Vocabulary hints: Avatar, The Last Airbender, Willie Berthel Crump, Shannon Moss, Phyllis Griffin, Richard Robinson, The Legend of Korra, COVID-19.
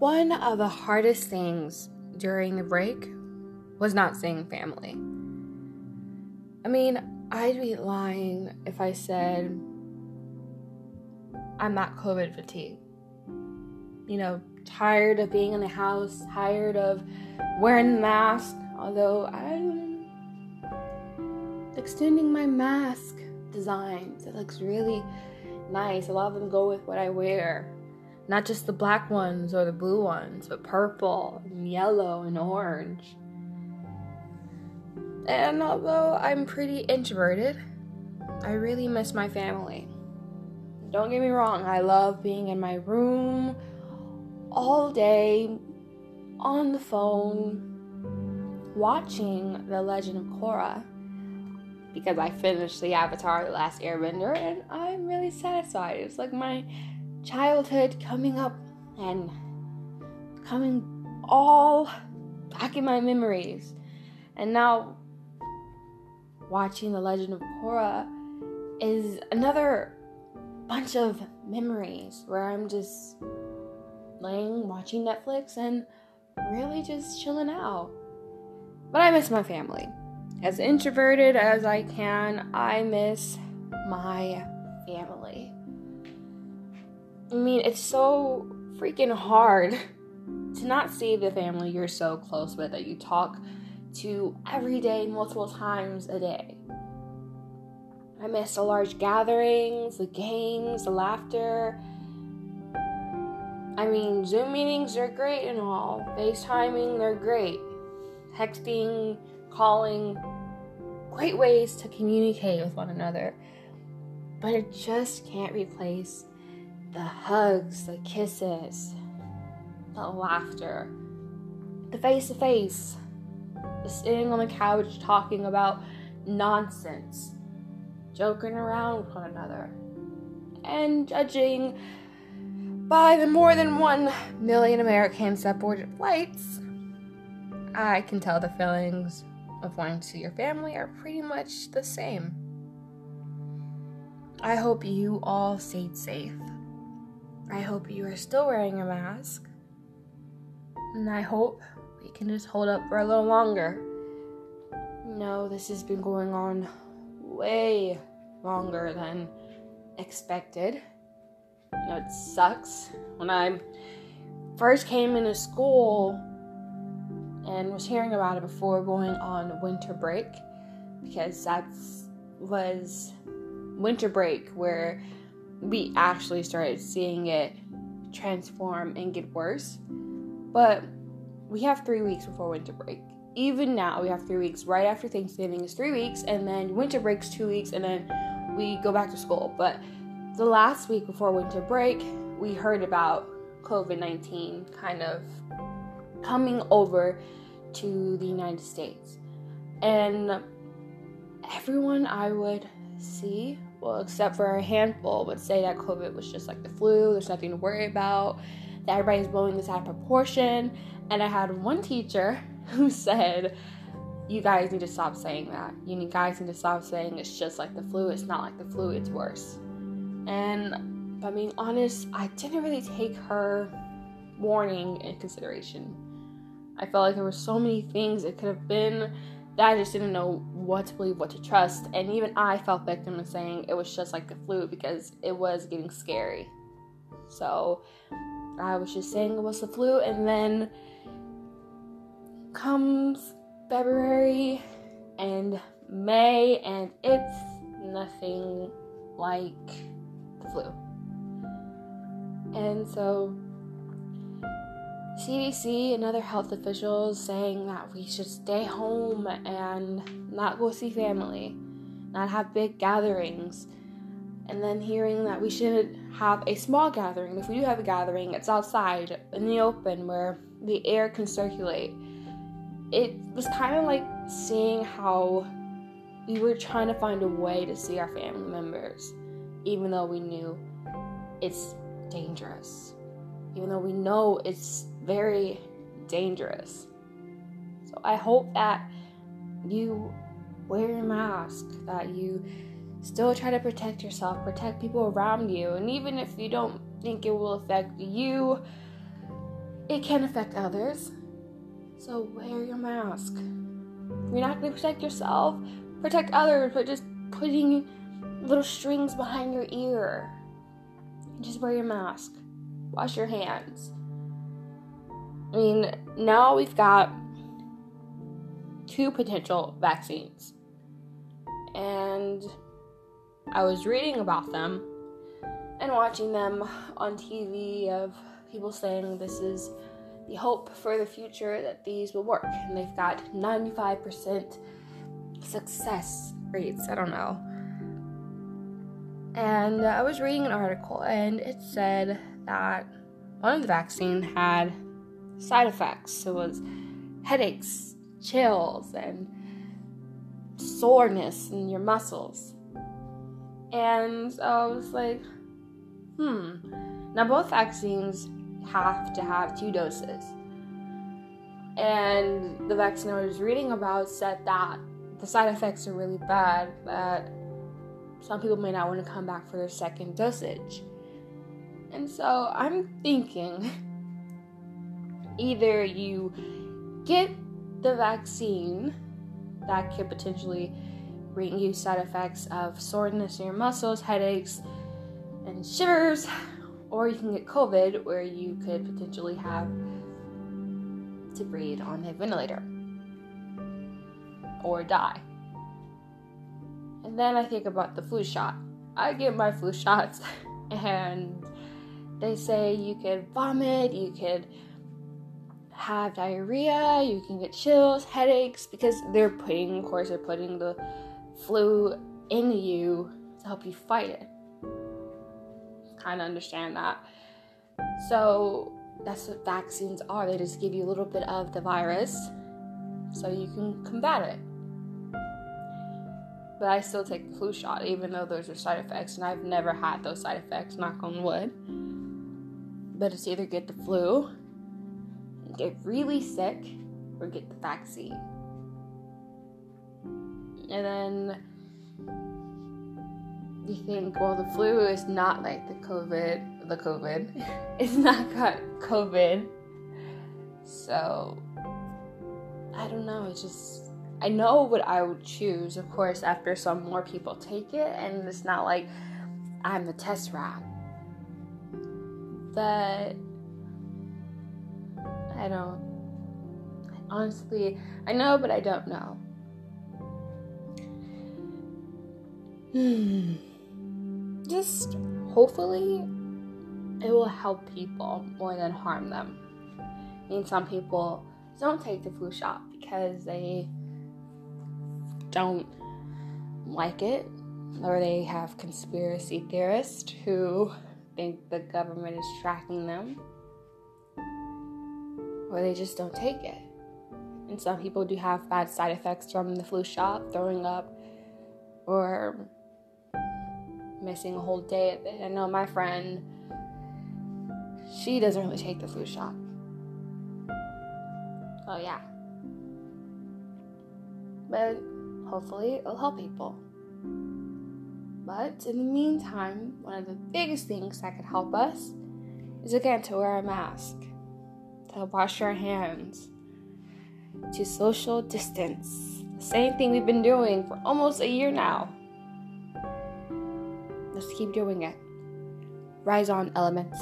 One of the hardest things during the break was not seeing family. I mean, I'd be lying if I said I'm not COVID fatigued. You know, tired of being in the house, tired of wearing the mask, although I'm extending my mask designs. It looks really nice. A lot of them go with what I wear. Not just the black ones or the blue ones, but purple and yellow and orange. And although I'm pretty introverted, I really miss my family. Don't get me wrong, I love being in my room all day, on the phone, watching The Legend of Korra, because I finished the Avatar, The Last Airbender, and I'm really satisfied. It's like my childhood coming up and coming all back in my memories. And now watching The Legend of Korra is another bunch of memories where I'm just laying, watching Netflix and really just chilling out. But I miss my family. As introverted as I can, I miss my family. I mean, it's so freaking hard to not see the family you're so close with, that you talk to every day, multiple times a day. I miss the large gatherings, the games, the laughter. I mean, Zoom meetings are great and all. FaceTiming, they're great. Texting, calling, great ways to communicate with one another. But it just can't replace the hugs, the kisses, the laughter, the face-to-face, the sitting on the couch talking about nonsense, joking around with one another, and judging by the more than 1 million Americans that boarded flights. I can tell the feelings of wanting to see your family are pretty much the same. I hope you all stayed safe. I hope you are still wearing a mask. And I hope we can just hold up for a little longer. You know, this has been going on way longer than expected. You know, it sucks. When I first came into school and was hearing about it before going on winter break, because that was winter break where we actually started seeing it transform and get worse. But we have 3 weeks before winter break. Even now, we have 3 weeks. Right after Thanksgiving is 3 weeks, and then winter break's 2 weeks, and then we go back to school. But the last week before winter break, we heard about COVID-19 kind of coming over to the United States. And everyone I would see, well, except for a handful, would say that COVID was just like the flu, there's nothing to worry about, that everybody's blowing this out of proportion. And I had one teacher who said, you guys need to stop saying that. You guys need to stop saying it's just like the flu. It's not like the flu, it's worse. And if I'm being honest, I didn't really take her warning in consideration. I felt like there were so many things it could have been that I just didn't know what to believe, what to trust. And even I fell victim to saying it was just like the flu because it was getting scary. So I was just saying it was the flu. And then comes February and May, and it's nothing like the flu. And so CDC and other health officials saying that we should stay home and not go see family, not have big gatherings, and then hearing that we should have a small gathering. If we do have a gathering, it's outside in the open where the air can circulate. It was kind of like seeing how we were trying to find a way to see our family members, even though we knew it's dangerous. Even though we know it's very dangerous. So I hope that you wear your mask, that you still try to protect yourself, protect people around you. And even if you don't think it will affect you, it can affect others. So wear your mask. You're not going to protect yourself, protect others, but just putting little strings behind your ear. Just wear your mask. Wash your hands. I mean, now we've got 2 potential vaccines. And I was reading about them and watching them on TV of people saying this is the hope for the future that these will work. And they've got 95% success rates. I don't know. And I was reading an article and it said that one of the vaccines had side effects. It was headaches, chills, and soreness in your muscles. And so I was like, Now both vaccines have to have 2 doses. And the vaccine I was reading about said that the side effects are really bad, that some people may not want to come back for their second dosage. And so I'm thinking either you get the vaccine that could potentially bring you side effects of soreness in your muscles, headaches, and shivers, or you can get COVID where you could potentially have to breathe on a ventilator or die. And then I think about the flu shot. I get my flu shots and they say you could vomit, you could have diarrhea, you can get chills, headaches, because they're putting the flu in you to help you fight it. Kind of understand that. So that's what vaccines are. They just give you a little bit of the virus so you can combat it. But I still take the flu shot, even though those are side effects, and I've never had those side effects, knock on wood. But it's either get the flu, get really sick, or get the vaccine. And then you think, well, the flu is not like the COVID. It's not got COVID. So, I don't know. It's just, I know what I would choose, of course, after some more people take it, and it's not like I'm the test rat. But I don't, honestly, I know, but I don't know. Just hopefully it will help people more than harm them. I mean, some people don't take the flu shot because they don't like it, or they have conspiracy theorists who think the government is tracking them, or they just don't take it. And some people do have bad side effects from the flu shot, throwing up, or missing a whole day. I know my friend, she doesn't really take the flu shot. Oh yeah. But hopefully it'll help people. But in the meantime, one of the biggest things that could help us is, again, to wear a mask, to wash our hands, to social distance. The same thing we've been doing for almost a year now. Let's keep doing it. Rise on, elements.